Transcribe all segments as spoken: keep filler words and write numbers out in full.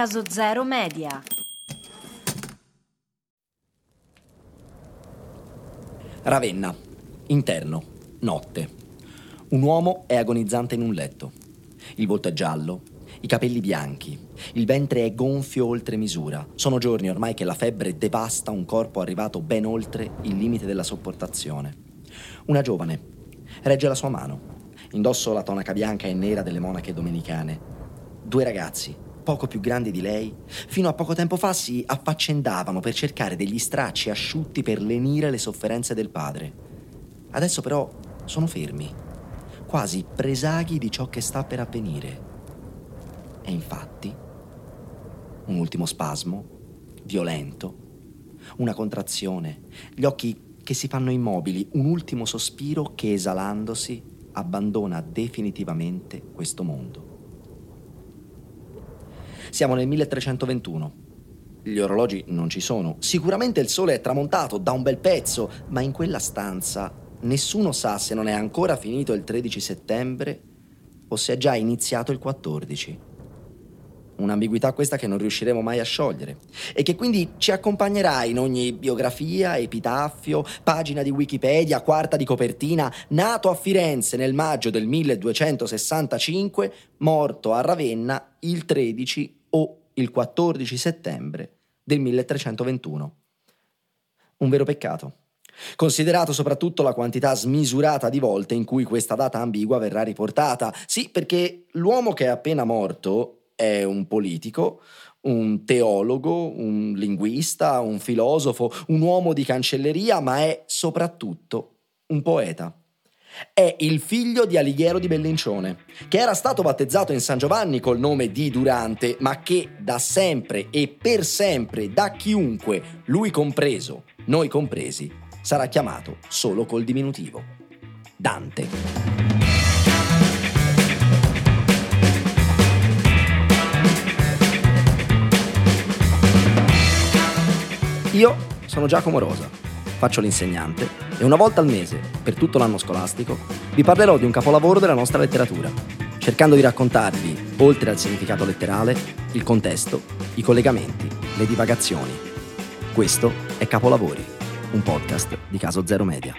Caso Zero Media. Ravenna, interno, notte. Un uomo è agonizzante in un letto. Il volto è giallo, i capelli bianchi, il ventre è gonfio oltre misura. Sono giorni ormai che la febbre devasta un corpo arrivato ben oltre il limite della sopportazione. Una giovane regge la sua mano. Indosso la tonaca bianca e nera delle monache domenicane. Due ragazzi, poco più grandi di lei, fino a poco tempo fa si affaccendavano per cercare degli stracci asciutti per lenire le sofferenze del padre. Adesso però sono fermi, quasi presaghi di ciò che sta per avvenire. E infatti, un ultimo spasmo, violento, una contrazione, gli occhi che si fanno immobili, un ultimo sospiro che, esalandosi, abbandona definitivamente questo mondo. Siamo nel milletrecentoventuno. Gli orologi non ci sono. Sicuramente il sole è tramontato da un bel pezzo, ma in quella stanza nessuno sa se non è ancora finito il tredici settembre o se è già iniziato il quattordici. Un'ambiguità questa che non riusciremo mai a sciogliere e che quindi ci accompagnerà in ogni biografia, epitaffio, pagina di Wikipedia, quarta di copertina. Nato a Firenze nel maggio del milleduecentosessantacinque, morto a Ravenna il tredici o il quattordici settembre del milletrecentoventuno. Un vero peccato, considerato soprattutto la quantità smisurata di volte in cui questa data ambigua verrà riportata. Sì, perché l'uomo che è appena morto è un politico, un teologo, un linguista, un filosofo, un uomo di cancelleria, ma è soprattutto un poeta. È il figlio di Alighiero di Bellincione, che era stato battezzato in San Giovanni col nome di Durante, ma che da sempre e per sempre, da chiunque, lui compreso, noi compresi, sarà chiamato solo col diminutivo: Dante. Io sono Giacomo Rosa, faccio l'insegnante e una volta al mese, per tutto l'anno scolastico, vi parlerò di un capolavoro della nostra letteratura, cercando di raccontarvi, oltre al significato letterale, il contesto, i collegamenti, le divagazioni. Questo è Capolavori, un podcast di Caso Zero Media.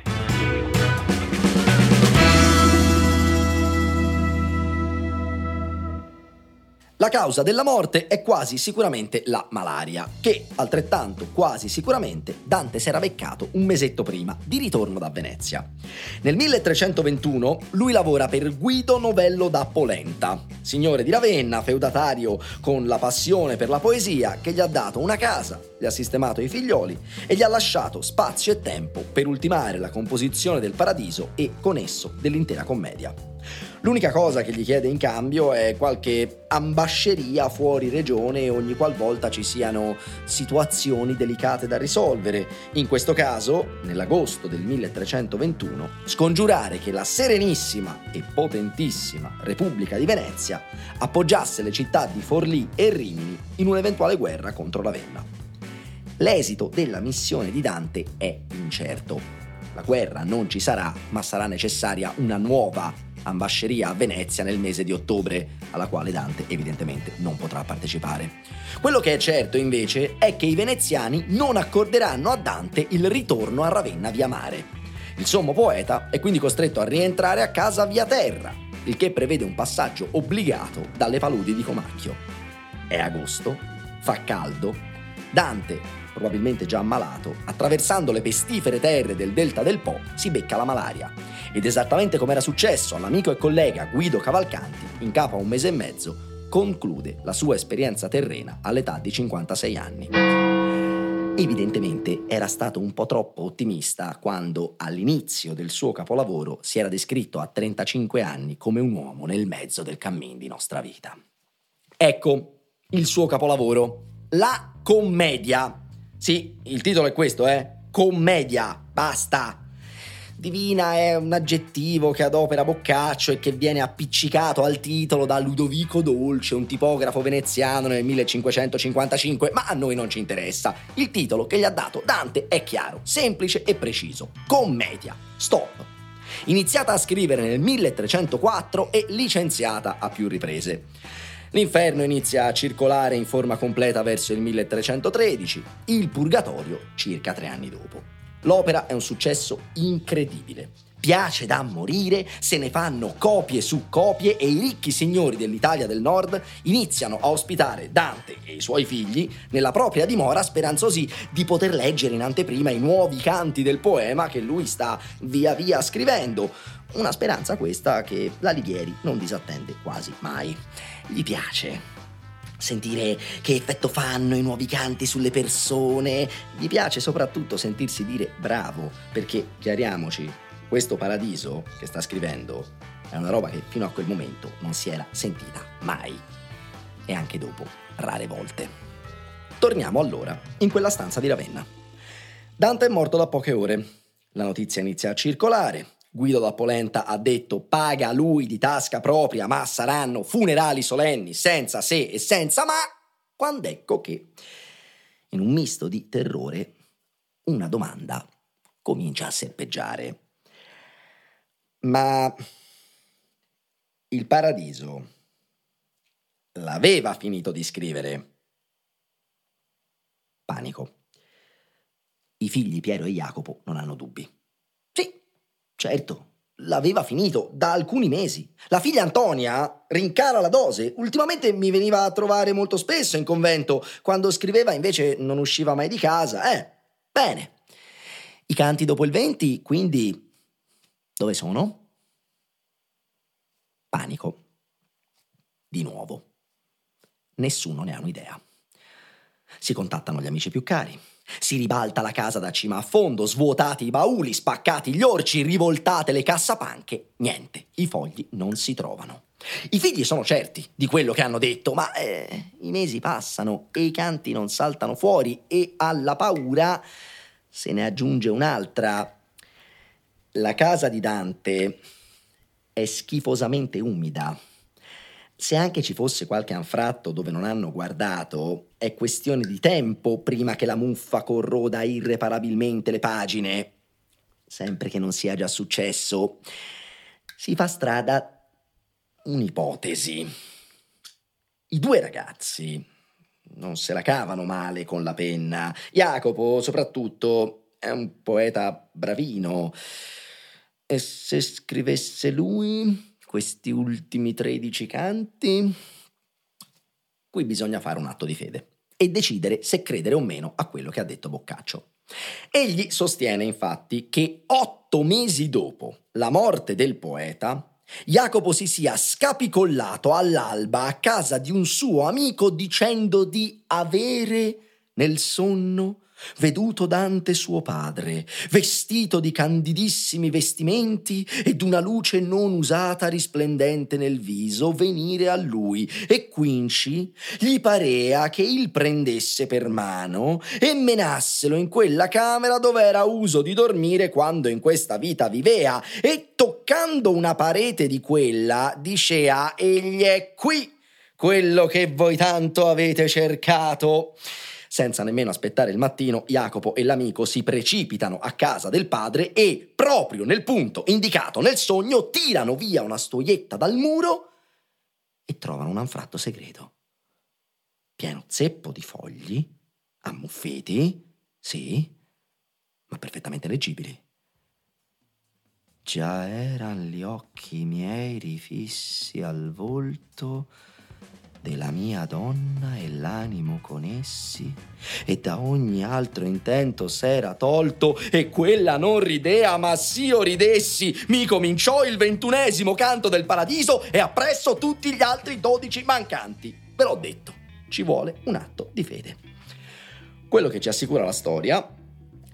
La causa della morte è quasi sicuramente la malaria, che altrettanto quasi sicuramente Dante si era beccato un mesetto prima, di ritorno da Venezia. Nel milletrecentoventuno lui lavora per Guido Novello da Polenta, signore di Ravenna, feudatario con la passione per la poesia, che gli ha dato una casa, gli ha sistemato i figlioli e gli ha lasciato spazio e tempo per ultimare la composizione del Paradiso e con esso dell'intera Commedia. L'unica cosa che gli chiede in cambio è qualche ambasceria fuori regione ogni qualvolta ci siano situazioni delicate da risolvere. In questo caso, nell'agosto del milletrecentoventuno, scongiurare che la serenissima e potentissima Repubblica di Venezia appoggiasse le città di Forlì e Rimini in un'eventuale guerra contro Ravenna. L'esito della missione di Dante è incerto. La guerra non ci sarà, ma sarà necessaria una nuova ambasceria a Venezia nel mese di ottobre, alla quale Dante evidentemente non potrà partecipare. Quello che è certo invece è che i veneziani non accorderanno a Dante il ritorno a Ravenna via mare. Il sommo poeta è quindi costretto a rientrare a casa via terra, il che prevede un passaggio obbligato dalle paludi di Comacchio. È agosto, fa caldo, Dante, probabilmente già ammalato, attraversando le pestifere terre del delta del Po, si becca la malaria. Ed esattamente come era successo all'amico e collega Guido Cavalcanti, in capo a un mese e mezzo, conclude la sua esperienza terrena all'età di cinquantasei anni. Evidentemente era stato un po' troppo ottimista quando, all'inizio del suo capolavoro, si era descritto a trentacinque anni come un uomo nel mezzo del cammin di nostra vita. Ecco il suo capolavoro, La Commedia. Sì, il titolo è questo, eh? Commedia, basta! Divina è un aggettivo che adopera Boccaccio e che viene appiccicato al titolo da Ludovico Dolce, un tipografo veneziano nel millecinquecentocinquantacinque, ma a noi non ci interessa. Il titolo che gli ha dato Dante è chiaro, semplice e preciso. Commedia. Stop. Iniziata a scrivere nel milletrecentoquattro e licenziata a più riprese. L'inferno inizia a circolare in forma completa verso il milletrecentotredici, il Purgatorio circa tre anni dopo. L'opera è un successo incredibile. Piace da morire, se ne fanno copie su copie e i ricchi signori dell'Italia del Nord iniziano a ospitare Dante e i suoi figli nella propria dimora, speranzosi di poter leggere in anteprima i nuovi canti del poema che lui sta via via scrivendo. Una speranza questa che l'Alighieri non disattende quasi mai. Gli piace sentire che effetto fanno i nuovi canti sulle persone, gli piace soprattutto sentirsi dire bravo, perché, chiariamoci, questo Paradiso che sta scrivendo è una roba che fino a quel momento non si era sentita mai, e anche dopo rare volte. Torniamo allora in quella stanza di Ravenna. Dante è morto da poche ore. La notizia inizia a circolare. Guido da Polenta ha detto: paga lui di tasca propria, ma saranno funerali solenni senza se e senza ma. Quando ecco che, in un misto di terrore, una domanda comincia a serpeggiare. Ma il Paradiso l'aveva finito di scrivere? Panico. I figli Piero e Jacopo non hanno dubbi. Sì, certo, l'aveva finito da alcuni mesi. La figlia Antonia rincara la dose. Ultimamente mi veniva a trovare molto spesso in convento. Quando scriveva invece non usciva mai di casa. Eh, bene. I canti dopo il venti, quindi... dove sono? Panico. Di nuovo. Nessuno ne ha un'idea. Si contattano gli amici più cari. Si ribalta la casa da cima a fondo, svuotati i bauli, spaccati gli orci, rivoltate le cassapanche. Niente, i fogli non si trovano. I figli sono certi di quello che hanno detto, ma eh, i mesi passano e i canti non saltano fuori, e alla paura se ne aggiunge un'altra. La casa di Dante è schifosamente umida. Se anche ci fosse qualche anfratto dove non hanno guardato, è questione di tempo prima che la muffa corroda irreparabilmente le pagine. Sempre che non sia già successo, si fa strada un'ipotesi. I due ragazzi non se la cavano male con la penna. Jacopo, soprattutto, è un poeta bravino. E se scrivesse lui questi ultimi tredici canti? Qui bisogna fare un atto di fede e decidere se credere o meno a quello che ha detto Boccaccio. Egli sostiene infatti che otto mesi dopo la morte del poeta, Jacopo si sia scapicollato all'alba a casa di un suo amico dicendo di avere nel sonno veduto Dante suo padre, vestito di candidissimi vestimenti ed una luce non usata risplendente nel viso, venire a lui, e quinci gli parea che il prendesse per mano e menasselo in quella camera dove era uso di dormire quando in questa vita vivea, e toccando una parete di quella dicea: egli è qui, quello che voi tanto avete cercato. Senza nemmeno aspettare il mattino, Jacopo e l'amico si precipitano a casa del padre e, proprio nel punto indicato nel sogno, tirano via una storietta dal muro e trovano un anfratto segreto. Pieno zeppo di fogli, ammuffiti, sì, ma perfettamente leggibili. Già eran gli occhi miei rifissi al volto della mia donna e l'animo con essi, e da ogni altro intento s'era tolto, e quella non ridea, ma s'io ridessi, mi cominciò il ventunesimo canto del Paradiso e appresso tutti gli altri dodici mancanti. Ve l'ho detto, ci vuole un atto di fede. Quello che ci assicura la storia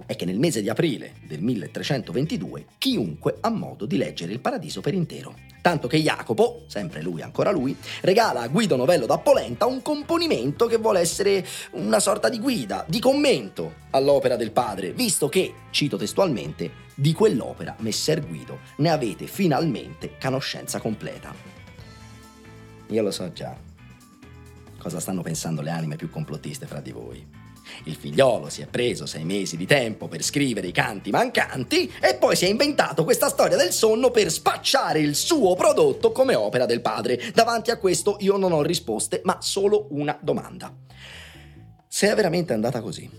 è che nel mese di aprile del milletrecentoventidue chiunque ha modo di leggere il Paradiso per intero, tanto che Jacopo, sempre lui ancora lui, regala a Guido Novello da Polenta un componimento che vuole essere una sorta di guida, di commento all'opera del padre, visto che, cito testualmente, di quell'opera, messer Guido, ne avete finalmente conoscenza completa. Io lo so già cosa stanno pensando le anime più complottiste fra di voi. Il figliolo si è preso sei mesi di tempo per scrivere i canti mancanti e poi si è inventato questa storia del sonno per spacciare il suo prodotto come opera del padre. Davanti a questo io non ho risposte, ma solo una domanda. Se è veramente andata così,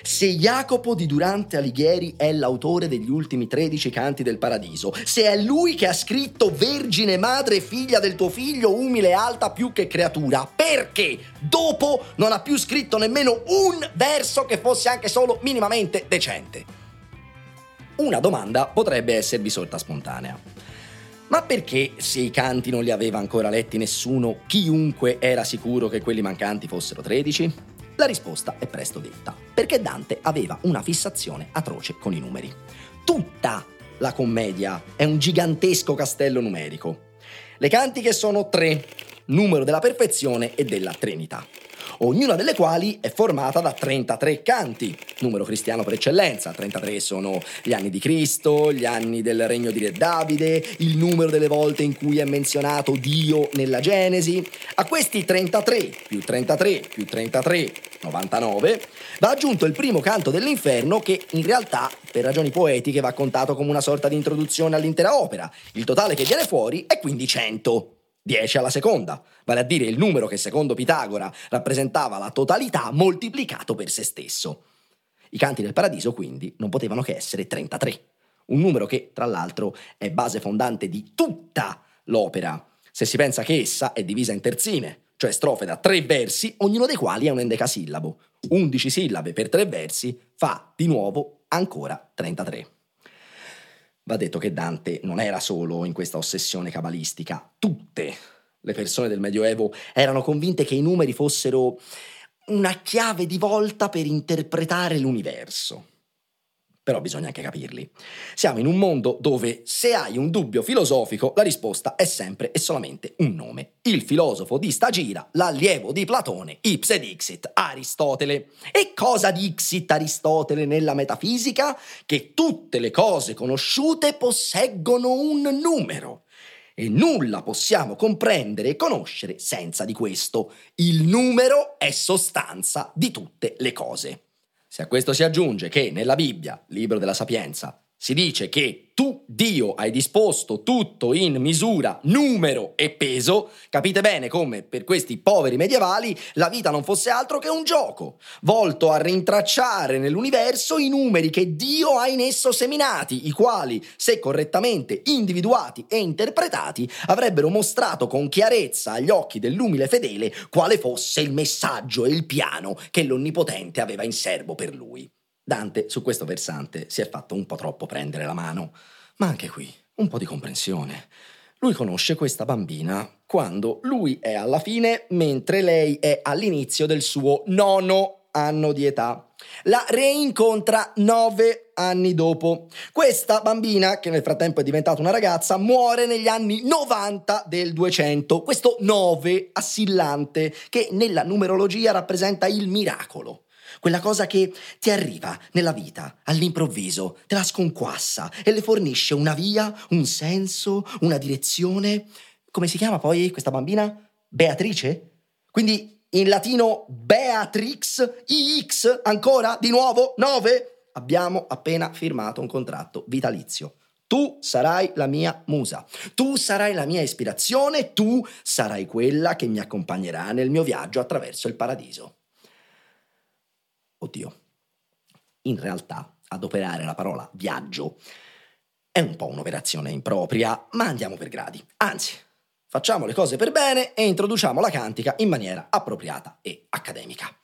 se Jacopo di Durante Alighieri è l'autore degli ultimi tredici canti del Paradiso, se è lui che ha scritto Vergine, madre, figlia del tuo figlio, umile e alta più che creatura, perché dopo non ha più scritto nemmeno un verso che fosse anche solo minimamente decente? Una domanda potrebbe esservi sorta spontanea. Ma perché, se i canti non li aveva ancora letti nessuno, chiunque era sicuro che quelli mancanti fossero tredici? La risposta è presto detta, perché Dante aveva una fissazione atroce con i numeri. Tutta la Commedia è un gigantesco castello numerico. Le cantiche sono tre, numero della perfezione e della Trinità, ognuna delle quali è formata da trentatré canti, numero cristiano per eccellenza. trentatré sono gli anni di Cristo, gli anni del regno di Re Davide, il numero delle volte in cui è menzionato Dio nella Genesi. A questi trentatré più trentatré più trentatré, novantanove, va aggiunto il primo canto dell'inferno, che in realtà per ragioni poetiche va contato come una sorta di introduzione all'intera opera. Il totale che viene fuori è quindi cento. dieci alla seconda, vale a dire il numero che secondo Pitagora rappresentava la totalità moltiplicato per se stesso. I canti del Paradiso quindi non potevano che essere trentatré, un numero che tra l'altro è base fondante di tutta l'opera, se si pensa che essa è divisa in terzine, cioè strofe da tre versi, ognuno dei quali è un endecasillabo. undici sillabe per tre versi fa di nuovo ancora trentatré. Va detto che Dante non era solo in questa ossessione cabalistica. Tutte le persone del Medioevo erano convinte che i numeri fossero una chiave di volta per interpretare l'universo. Però bisogna anche capirli. Siamo in un mondo dove, se hai un dubbio filosofico, la risposta è sempre e solamente un nome. Il filosofo di Stagira, l'allievo di Platone, ipse dixit Aristotele. E cosa dixit Aristotele nella metafisica? Che tutte le cose conosciute posseggono un numero. E nulla possiamo comprendere e conoscere senza di questo. Il numero è sostanza di tutte le cose. Se a questo si aggiunge che nella Bibbia, libro della Sapienza, si dice che tu, Dio, hai disposto tutto in misura, numero e peso, capite bene come per questi poveri medievali la vita non fosse altro che un gioco, volto a rintracciare nell'universo i numeri che Dio ha in esso seminati, i quali, se correttamente individuati e interpretati, avrebbero mostrato con chiarezza agli occhi dell'umile fedele quale fosse il messaggio e il piano che l'Onnipotente aveva in serbo per lui. Dante su questo versante si è fatto un po' troppo prendere la mano, ma anche qui un po' di comprensione. Lui conosce questa bambina quando lui è alla fine, mentre lei è all'inizio del suo nono anno di età. La reincontra nove anni dopo. Questa bambina, che nel frattempo è diventata una ragazza, muore negli anni novanta del duecento. Questo nove assillante che nella numerologia rappresenta il miracolo. Quella cosa che ti arriva nella vita all'improvviso, te la sconquassa e le fornisce una via, un senso, una direzione. Come si chiama poi questa bambina? Beatrice? Quindi in latino Beatrix, ics, ancora, di nuovo, nove. Abbiamo appena firmato un contratto vitalizio. Tu sarai la mia musa, tu sarai la mia ispirazione, tu sarai quella che mi accompagnerà nel mio viaggio attraverso il Paradiso. Oddio, in realtà adoperare la parola viaggio è un po' un'operazione impropria, ma andiamo per gradi. Anzi, facciamo le cose per bene e introduciamo la cantica in maniera appropriata e accademica.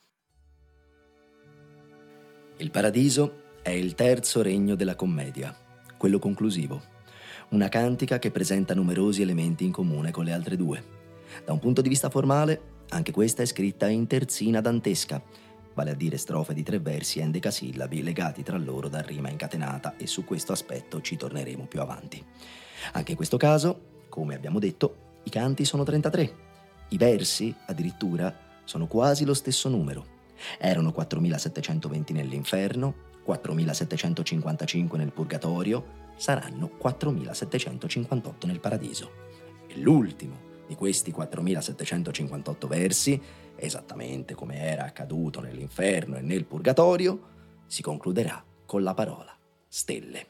Il Paradiso è il terzo regno della Commedia, quello conclusivo. Una cantica che presenta numerosi elementi in comune con le altre due. Da un punto di vista formale, anche questa è scritta in terzina dantesca, vale a dire strofe di tre versi endecasillabi legati tra loro da rima incatenata, e su questo aspetto ci torneremo più avanti. Anche in questo caso, come abbiamo detto, i canti sono trentatré. I versi, addirittura, sono quasi lo stesso numero. Erano quattromilasettecentoventi nell'inferno, quattromilasettecentocinquantacinque nel Purgatorio, saranno quattromilasettecentocinquantotto nel Paradiso. E l'ultimo, Di questi quattromilasettecentocinquantotto versi, esattamente come era accaduto nell'inferno e nel purgatorio, si concluderà con la parola stelle.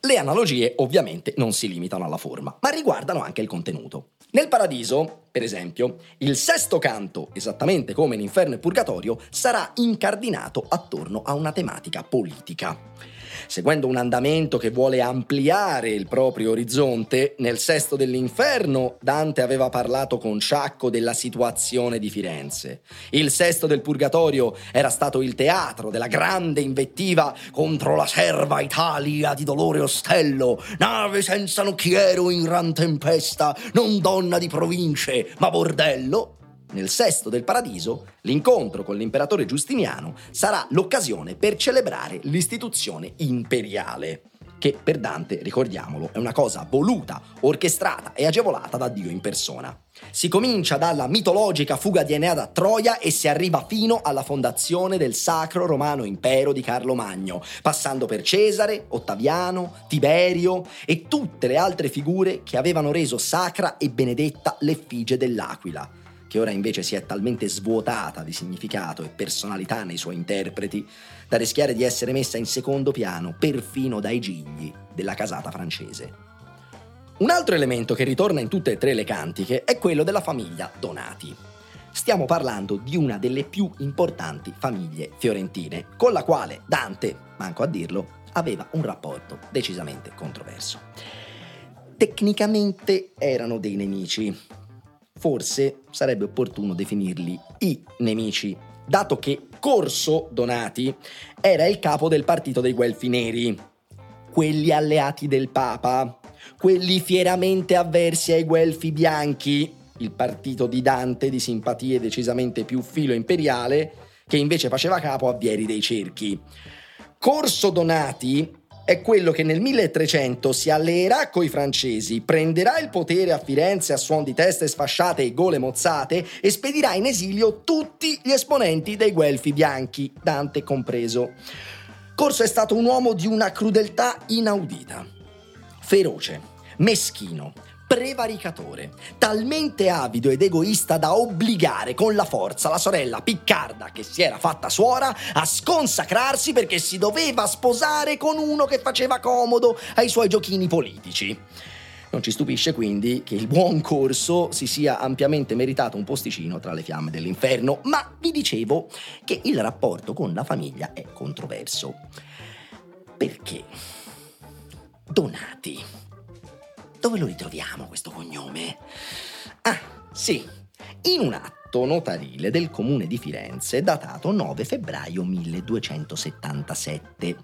Le analogie ovviamente non si limitano alla forma, ma riguardano anche il contenuto. Nel Paradiso, per esempio, il sesto canto, esattamente come in Inferno e Purgatorio, sarà incardinato attorno a una tematica politica. Seguendo un andamento che vuole ampliare il proprio orizzonte, nel Sesto dell'Inferno Dante aveva parlato con Ciacco della situazione di Firenze. Il Sesto del Purgatorio era stato il teatro della grande invettiva contro la serva Italia di dolore ostello, nave senza nocchiero in gran tempesta, non donna di province, ma bordello. Nel Sesto del Paradiso, l'incontro con l'imperatore Giustiniano sarà l'occasione per celebrare l'istituzione imperiale, che per Dante, ricordiamolo, è una cosa voluta, orchestrata e agevolata da Dio in persona. Si comincia dalla mitologica fuga di Enea da Troia e si arriva fino alla fondazione del Sacro Romano Impero di Carlo Magno, passando per Cesare, Ottaviano, Tiberio e tutte le altre figure che avevano reso sacra e benedetta l'effigie dell'Aquila, che ora invece si è talmente svuotata di significato e personalità nei suoi interpreti da rischiare di essere messa in secondo piano perfino dai gigli della casata francese. Un altro elemento che ritorna in tutte e tre le cantiche è quello della famiglia Donati. Stiamo parlando di una delle più importanti famiglie fiorentine, con la quale Dante, manco a dirlo, aveva un rapporto decisamente controverso. Tecnicamente erano dei nemici, forse sarebbe opportuno definirli i nemici, dato che Corso Donati era il capo del partito dei Guelfi Neri, quelli alleati del Papa, quelli fieramente avversi ai Guelfi Bianchi, il partito di Dante di simpatie decisamente più filo imperiale, che invece faceva capo a Vieri dei Cerchi. Corso Donati è quello che nel milletrecento si alleerà coi francesi, prenderà il potere a Firenze a suon di teste sfasciate e gole mozzate e spedirà in esilio tutti gli esponenti dei Guelfi bianchi, Dante compreso. Corso è stato un uomo di una crudeltà inaudita, feroce, meschino, prevaricatore, talmente avido ed egoista da obbligare con la forza la sorella Piccarda, che si era fatta suora, a sconsacrarsi perché si doveva sposare con uno che faceva comodo ai suoi giochini politici. Non ci stupisce quindi che il buon Corso si sia ampiamente meritato un posticino tra le fiamme dell'inferno, ma vi dicevo che il rapporto con la famiglia è controverso. Perché? Donati. Dove lo ritroviamo questo cognome? Ah, sì, in un atto notarile del comune di Firenze datato nove febbraio milleduecentosettantasette,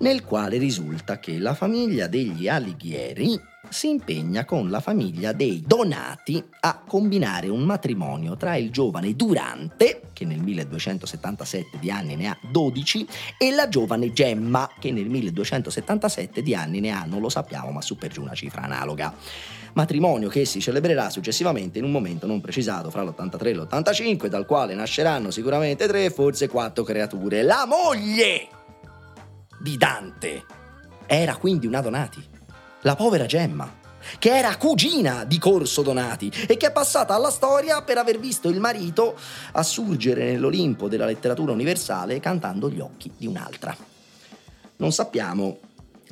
nel quale risulta che la famiglia degli Alighieri si impegna con la famiglia dei Donati a combinare un matrimonio tra il giovane Durante, che nel milleduecentosettantasette di anni ne ha dodici, e la giovane Gemma, che nel milleduecentosettantasette di anni ne ha, non lo sappiamo, ma su per giù una cifra analoga. Matrimonio che si celebrerà successivamente in un momento non precisato fra l'ottantatré e l'ottantacinque, dal quale nasceranno sicuramente tre, forse quattro creature. La moglie di Dante era quindi una Donati, la povera Gemma, che era cugina di Corso Donati e che è passata alla storia per aver visto il marito assurgere nell'Olimpo della letteratura universale cantando gli occhi di un'altra. Non sappiamo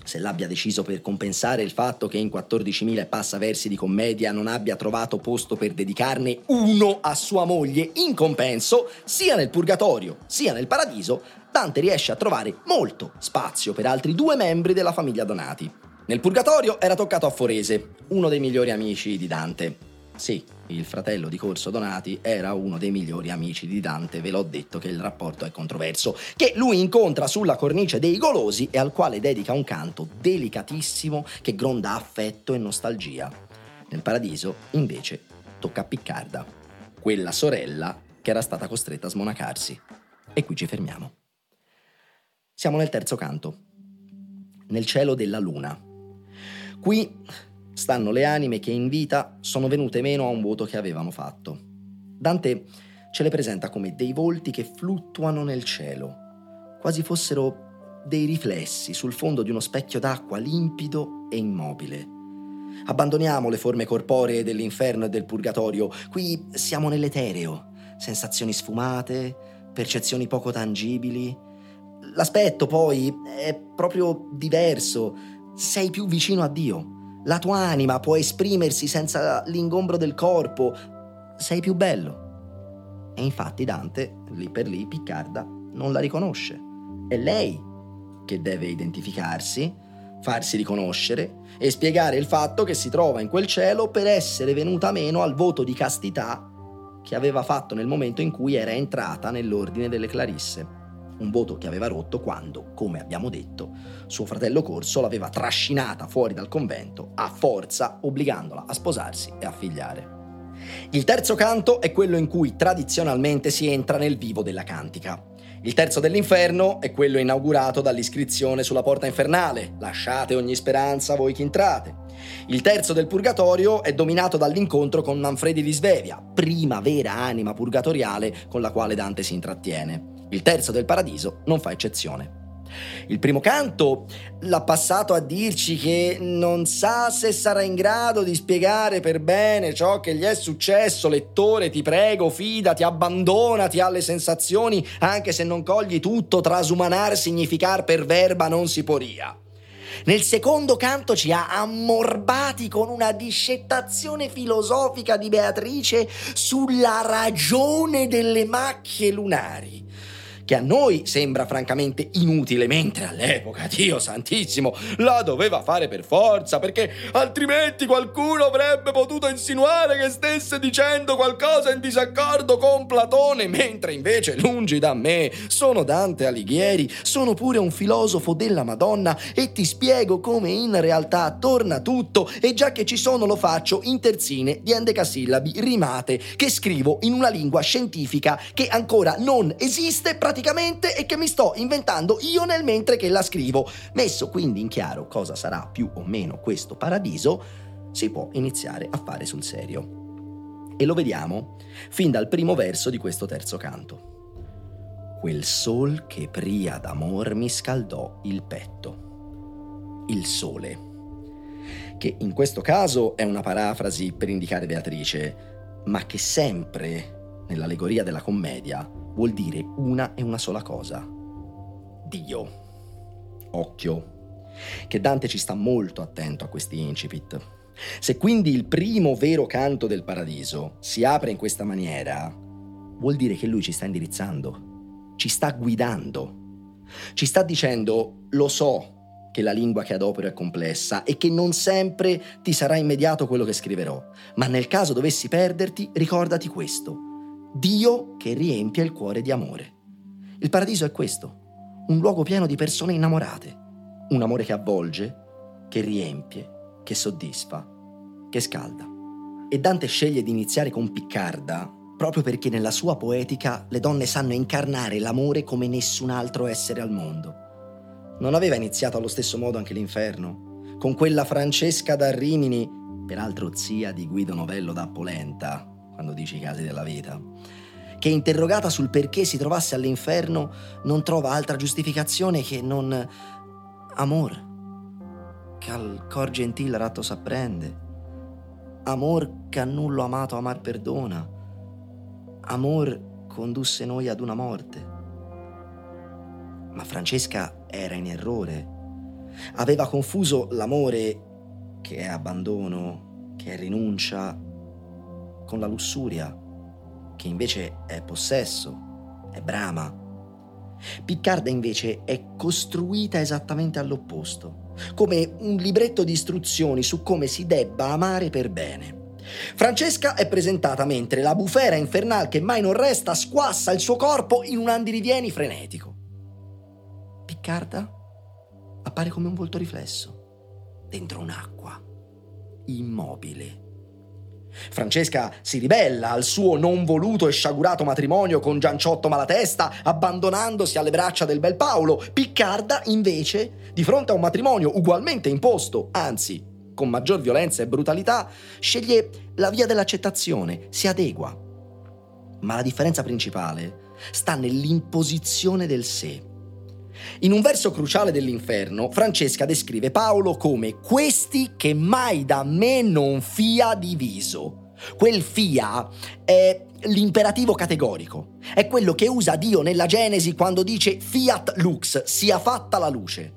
se l'abbia deciso per compensare il fatto che in quattordicimila e passa versi di Commedia non abbia trovato posto per dedicarne uno a sua moglie. In compenso, sia nel Purgatorio sia nel Paradiso, Dante riesce a trovare molto spazio per altri due membri della famiglia Donati. Nel Purgatorio era toccato a Forese, uno dei migliori amici di Dante. Sì, il fratello di Corso Donati era uno dei migliori amici di Dante, ve l'ho detto che il rapporto è controverso, che lui incontra sulla cornice dei Golosi e al quale dedica un canto delicatissimo che gronda affetto e nostalgia. Nel Paradiso, invece, tocca a Piccarda, quella sorella che era stata costretta a smonacarsi. E qui ci fermiamo. Siamo nel terzo canto, Nel cielo della luna. Qui stanno le anime che in vita sono venute meno a un voto che avevano fatto. Dante ce le presenta come dei volti che fluttuano nel cielo, quasi fossero dei riflessi sul fondo di uno specchio d'acqua limpido e immobile. Abbandoniamo le forme corporee dell'inferno e del purgatorio. Qui siamo nell'etereo. Sensazioni sfumate, percezioni poco tangibili. L'aspetto, poi, è proprio diverso. Sei più vicino a Dio. La tua anima può esprimersi senza l'ingombro del corpo. Sei più bello. E infatti Dante, lì per lì, Piccarda non la riconosce. È lei che deve identificarsi, farsi riconoscere e spiegare il fatto che si trova in quel cielo per essere venuta meno al voto di castità che aveva fatto nel momento in cui era entrata nell'ordine delle Clarisse. Un voto che aveva rotto quando, come abbiamo detto, suo fratello Corso l'aveva trascinata fuori dal convento a forza, obbligandola a sposarsi e a figliare. Il terzo canto è quello in cui tradizionalmente si entra nel vivo della cantica. Il terzo dell'inferno è quello inaugurato dall'iscrizione sulla porta infernale: «Lasciate ogni speranza voi che entrate». Il terzo del purgatorio è dominato dall'incontro con Manfredi di Svevia, prima vera anima purgatoriale con la quale Dante si intrattiene. Il terzo del paradiso non fa eccezione. Il primo canto l'ha passato a dirci che non sa se sarà in grado di spiegare per bene ciò che gli è successo. Lettore, ti prego, fidati, abbandonati alle sensazioni, anche se non cogli tutto. Trasumanar significar per verba non si poria. Nel secondo canto ci ha ammorbati con una discettazione filosofica di Beatrice sulla ragione delle macchie lunari, che a noi sembra francamente inutile, mentre all'epoca, Dio santissimo, la doveva fare per forza, perché altrimenti qualcuno avrebbe potuto insinuare che stesse dicendo qualcosa in disaccordo con Platone, mentre invece, lungi da me, sono Dante Alighieri, sono pure un filosofo della Madonna e ti spiego come in realtà torna tutto, e già che ci sono lo faccio in terzine di endecasillabi rimate che scrivo in una lingua scientifica che ancora non esiste praticamente praticamente e che mi sto inventando io nel mentre che la scrivo. Messo quindi in chiaro cosa sarà più o meno questo paradiso, si può iniziare a fare sul serio. E lo vediamo fin dal primo verso di questo terzo canto. Quel sol che pria d'amor mi scaldò il petto. Il sole, che in questo caso è una parafrasi per indicare Beatrice, ma che sempre nell'allegoria della Commedia vuol dire una e una sola cosa: Dio. Occhio, che Dante ci sta molto attento a questi incipit. Se quindi il primo vero canto del paradiso si apre in questa maniera, vuol dire che lui ci sta indirizzando, ci sta guidando, ci sta dicendo: lo so che la lingua che adopero è complessa e che non sempre ti sarà immediato quello che scriverò, ma nel caso dovessi perderti, ricordati questo: Dio che riempie il cuore di amore. Il paradiso è questo, un luogo pieno di persone innamorate, un amore che avvolge, che riempie, che soddisfa, che scalda. E Dante sceglie di iniziare con Piccarda proprio perché nella sua poetica le donne sanno incarnare l'amore come nessun altro essere al mondo. Non aveva iniziato allo stesso modo anche l'inferno, con quella Francesca da Rimini, peraltro zia di Guido Novello da Polenta, quando dici i casi della vita, che interrogata sul perché si trovasse all'inferno non trova altra giustificazione che non amor, che al cor gentil ratto s'apprende, amor che a nullo amato amar perdona, amor condusse noi ad una morte. Ma Francesca era in errore, aveva confuso l'amore, che è abbandono, che è rinuncia, con la lussuria, che invece è possesso, è brama. Piccarda invece è costruita esattamente all'opposto, come un libretto di istruzioni su come si debba amare per bene. Francesca è presentata mentre la bufera infernale che mai non resta squassa il suo corpo in un andirivieni frenetico. Piccarda appare come un volto riflesso, dentro un'acqua, immobile. Francesca si ribella al suo non voluto e sciagurato matrimonio con Gianciotto Malatesta, abbandonandosi alle braccia del bel Paolo. Piccarda, invece, di fronte a un matrimonio ugualmente imposto, anzi con maggior violenza e brutalità, sceglie la via dell'accettazione, si adegua. Ma la differenza principale sta nell'imposizione del sé. In un verso cruciale dell'Inferno, Francesca descrive Paolo come «questi che mai da me non fia diviso». Quel fia è l'imperativo categorico, è quello che usa Dio nella Genesi quando dice «fiat lux», sia fatta la luce.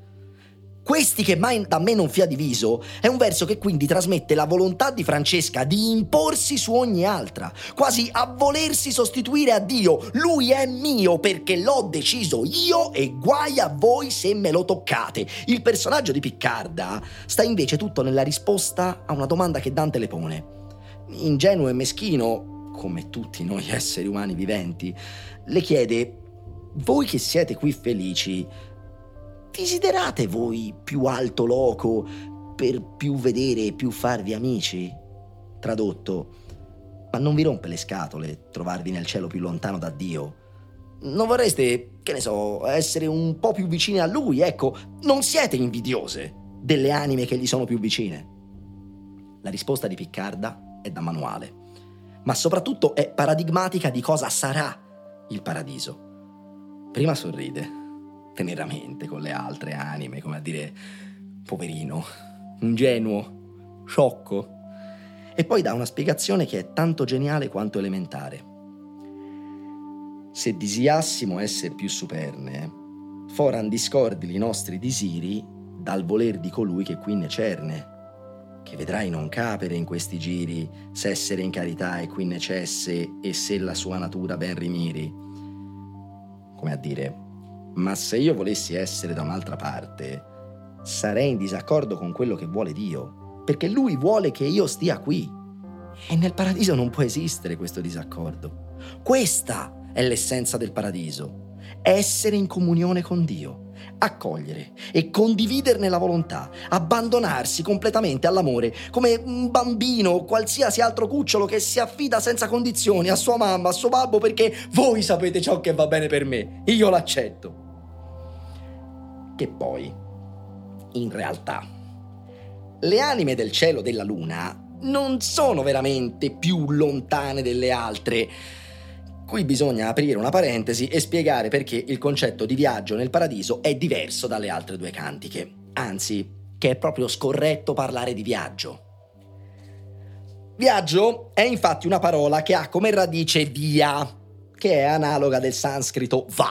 Questi che mai da me non fia diviso è un verso che quindi trasmette la volontà di Francesca di imporsi su ogni altra, quasi a volersi sostituire a Dio. Lui è mio perché l'ho deciso io e guai a voi se me lo toccate. Il personaggio di Piccarda sta invece tutto nella risposta a una domanda che Dante le pone. Ingenuo e meschino, come tutti noi esseri umani viventi, le chiede: voi che siete qui felici, desiderate voi più alto loco per più vedere e più farvi amici? Tradotto: ma non vi rompe le scatole trovarvi nel cielo più lontano da Dio? Non vorreste, che ne so, essere un po' più vicini a Lui? Ecco, non siete invidiose delle anime che gli sono più vicine? La risposta di Piccarda è da manuale, ma soprattutto è paradigmatica di cosa sarà il paradiso. Prima sorride teneramente con le altre anime, come a dire poverino, ingenuo, sciocco, e poi dà una spiegazione che è tanto geniale quanto elementare. Se disiassimo esser più superne, foran discordili i nostri disiri dal voler di colui che qui ne cerne, che vedrai non capere in questi giri s'essere in carità e qui necesse e se la sua natura ben rimiri. Come a dire: ma se io volessi essere da un'altra parte, sarei in disaccordo con quello che vuole Dio, perché Lui vuole che io stia qui. E nel paradiso non può esistere questo disaccordo. Questa è l'essenza del paradiso: essere in comunione con Dio, accogliere e condividerne la volontà, abbandonarsi completamente all'amore, come un bambino o qualsiasi altro cucciolo che si affida senza condizioni a sua mamma, a suo babbo, perché voi sapete ciò che va bene per me, io l'accetto. Che poi, in realtà, le anime del cielo e della luna non sono veramente più lontane delle altre. Qui bisogna aprire una parentesi e spiegare perché il concetto di viaggio nel paradiso è diverso dalle altre due cantiche. Anzi, che è proprio scorretto parlare di viaggio. Viaggio è infatti una parola che ha come radice via, che è analoga del sanscrito va,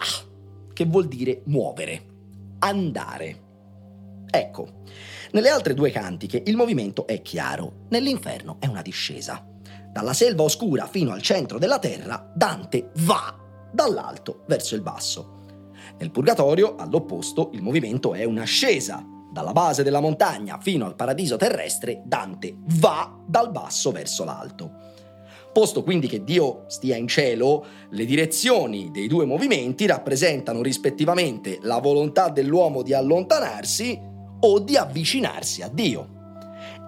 che vuol dire muovere, andare. Ecco, nelle altre due cantiche il movimento è chiaro, nell'inferno è una discesa. Dalla selva oscura fino al centro della terra, Dante va dall'alto verso il basso. Nel Purgatorio, all'opposto, il movimento è un'ascesa. Dalla base della montagna fino al paradiso terrestre, Dante va dal basso verso l'alto. Posto quindi che Dio stia in cielo, le direzioni dei due movimenti rappresentano rispettivamente la volontà dell'uomo di allontanarsi o di avvicinarsi a Dio.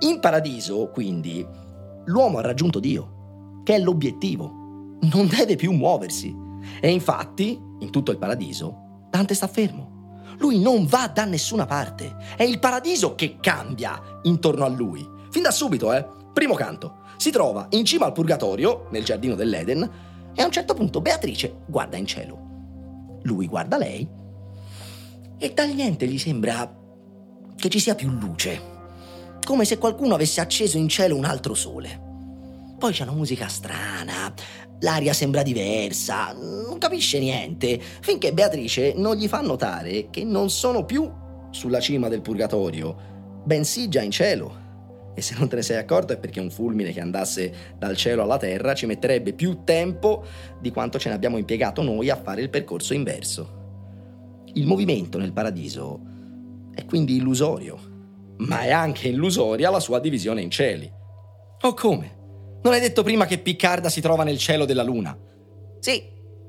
In paradiso, quindi, l'uomo ha raggiunto Dio, che è l'obiettivo. Non deve più muoversi. E infatti, in tutto il paradiso, Dante sta fermo. Lui non va da nessuna parte. È il paradiso che cambia intorno a lui. Fin da subito, eh? Primo canto. Si trova in cima al Purgatorio, nel giardino dell'Eden, e a un certo punto Beatrice guarda in cielo. Lui guarda lei e dal niente gli sembra che ci sia più luce, come se qualcuno avesse acceso in cielo un altro sole. Poi c'è una musica strana, l'aria sembra diversa, non capisce niente, finché Beatrice non gli fa notare che non sono più sulla cima del Purgatorio, bensì già in cielo. E se non te ne sei accorto è perché un fulmine che andasse dal cielo alla terra ci metterebbe più tempo di quanto ce ne abbiamo impiegato noi a fare il percorso inverso. Il movimento nel paradiso è quindi illusorio, ma è anche illusoria la sua divisione in cieli. O come? Non hai detto prima che Piccarda si trova nel cielo della luna? Sì,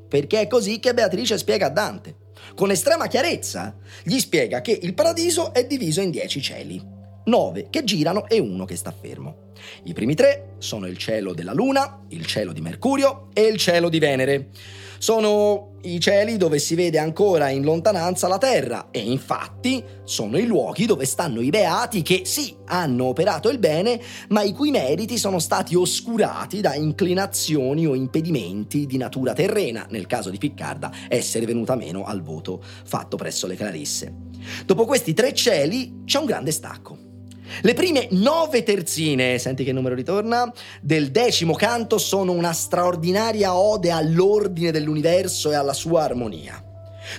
perché è così che Beatrice spiega a Dante. Con estrema chiarezza gli spiega che il paradiso è diviso in dieci cieli, nove che girano e uno che sta fermo. I primi tre sono il cielo della luna, il cielo di Mercurio e il cielo di Venere. Sono i cieli dove si vede ancora in lontananza la terra e infatti sono i luoghi dove stanno i beati che sì, hanno operato il bene, ma i cui meriti sono stati oscurati da inclinazioni o impedimenti di natura terrena, nel caso di Piccarda essere venuta meno al voto fatto presso le Clarisse. Dopo questi tre cieli c'è un grande stacco. Le prime nove terzine, senti che numero ritorna, del decimo canto sono una straordinaria ode all'ordine dell'universo e alla sua armonia.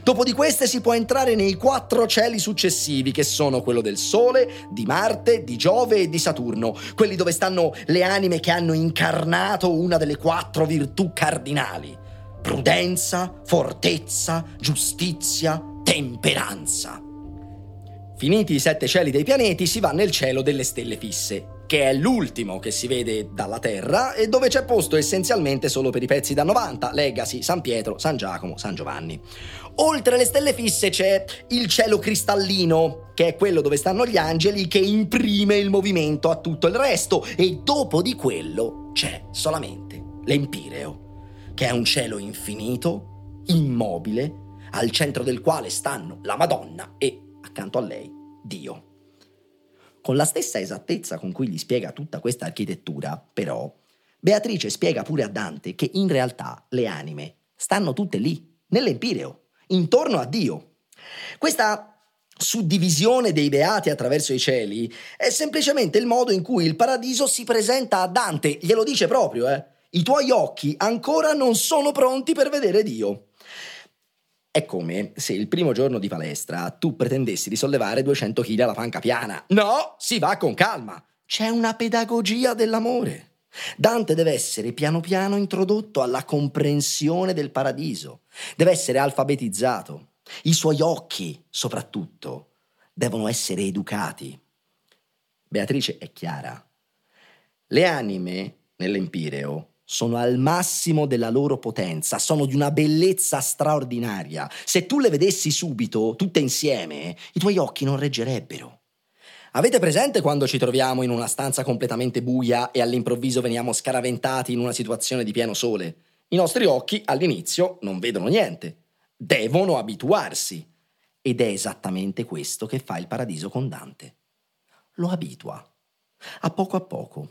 Dopo di queste si può entrare nei quattro cieli successivi, che sono quello del Sole, di Marte, di Giove e di Saturno, quelli dove stanno le anime che hanno incarnato una delle quattro virtù cardinali: prudenza, fortezza, giustizia, temperanza. Finiti i sette cieli dei pianeti, si va nel cielo delle stelle fisse, che è l'ultimo che si vede dalla Terra e dove c'è posto essenzialmente solo per i pezzi da novanta, leggasi San Pietro, San Giacomo, San Giovanni. Oltre le stelle fisse c'è il cielo cristallino, che è quello dove stanno gli angeli, che imprime il movimento a tutto il resto, e dopo di quello c'è solamente l'empireo, che è un cielo infinito, immobile, al centro del quale stanno la Madonna e accanto a lei Dio. Con la stessa esattezza con cui gli spiega tutta questa architettura, però, Beatrice spiega pure a Dante che in realtà le anime stanno tutte lì, nell'empireo, intorno a Dio. Questa suddivisione dei beati attraverso i cieli è semplicemente il modo in cui il paradiso si presenta a Dante, glielo dice proprio, eh? I tuoi occhi ancora non sono pronti per vedere Dio. È come se il primo giorno di palestra tu pretendessi di sollevare duecento chili alla panca piana. No, si va con calma. C'è una pedagogia dell'amore. Dante deve essere piano piano introdotto alla comprensione del paradiso. Deve essere alfabetizzato. I suoi occhi, soprattutto, devono essere educati. Beatrice è chiara. Le anime nell'empireo sono al massimo della loro potenza, sono di una bellezza straordinaria. Se tu le vedessi subito, tutte insieme, i tuoi occhi non reggerebbero. Avete presente quando ci troviamo in una stanza completamente buia e all'improvviso veniamo scaraventati in una situazione di pieno sole? I nostri occhi all'inizio non vedono niente, devono abituarsi. Ed è esattamente questo che fa il paradiso con Dante. Lo abitua, a poco a poco.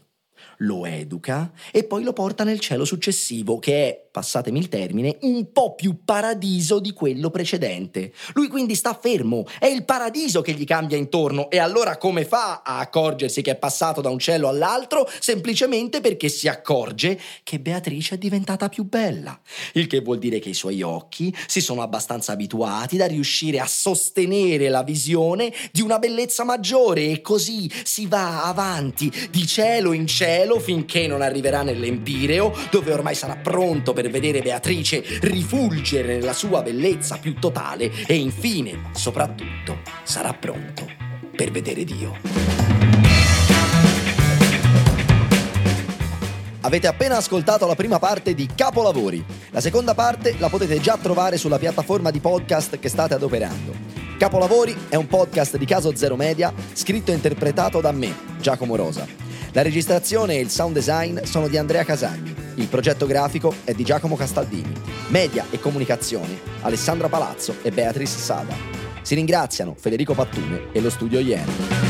Lo educa e poi lo porta nel cielo successivo, che è, passatemi il termine, un po' più paradiso di quello precedente. Lui quindi sta fermo, è il paradiso che gli cambia intorno, e allora come fa a accorgersi che è passato da un cielo all'altro? Semplicemente perché si accorge che Beatrice è diventata più bella, il che vuol dire che i suoi occhi si sono abbastanza abituati da riuscire a sostenere la visione di una bellezza maggiore, e così si va avanti di cielo in cielo finché non arriverà nell'empireo, dove ormai sarà pronto per vedere Beatrice rifulgere nella sua bellezza più totale, e infine, soprattutto, sarà pronto per vedere Dio. Avete appena ascoltato la prima parte di Capolavori. La seconda parte la potete già trovare sulla piattaforma di podcast che state adoperando. Capolavori è un podcast di Caso Zero Media, scritto e interpretato da me, Giacomo Rosa. La registrazione e il sound design sono di Andrea Casagni, il progetto grafico è di Giacomo Castaldini, media e comunicazione Alessandra Palazzo e Beatrice Sada. Si ringraziano Federico Pattune e lo studio Ieno.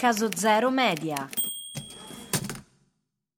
Caso Zero Media.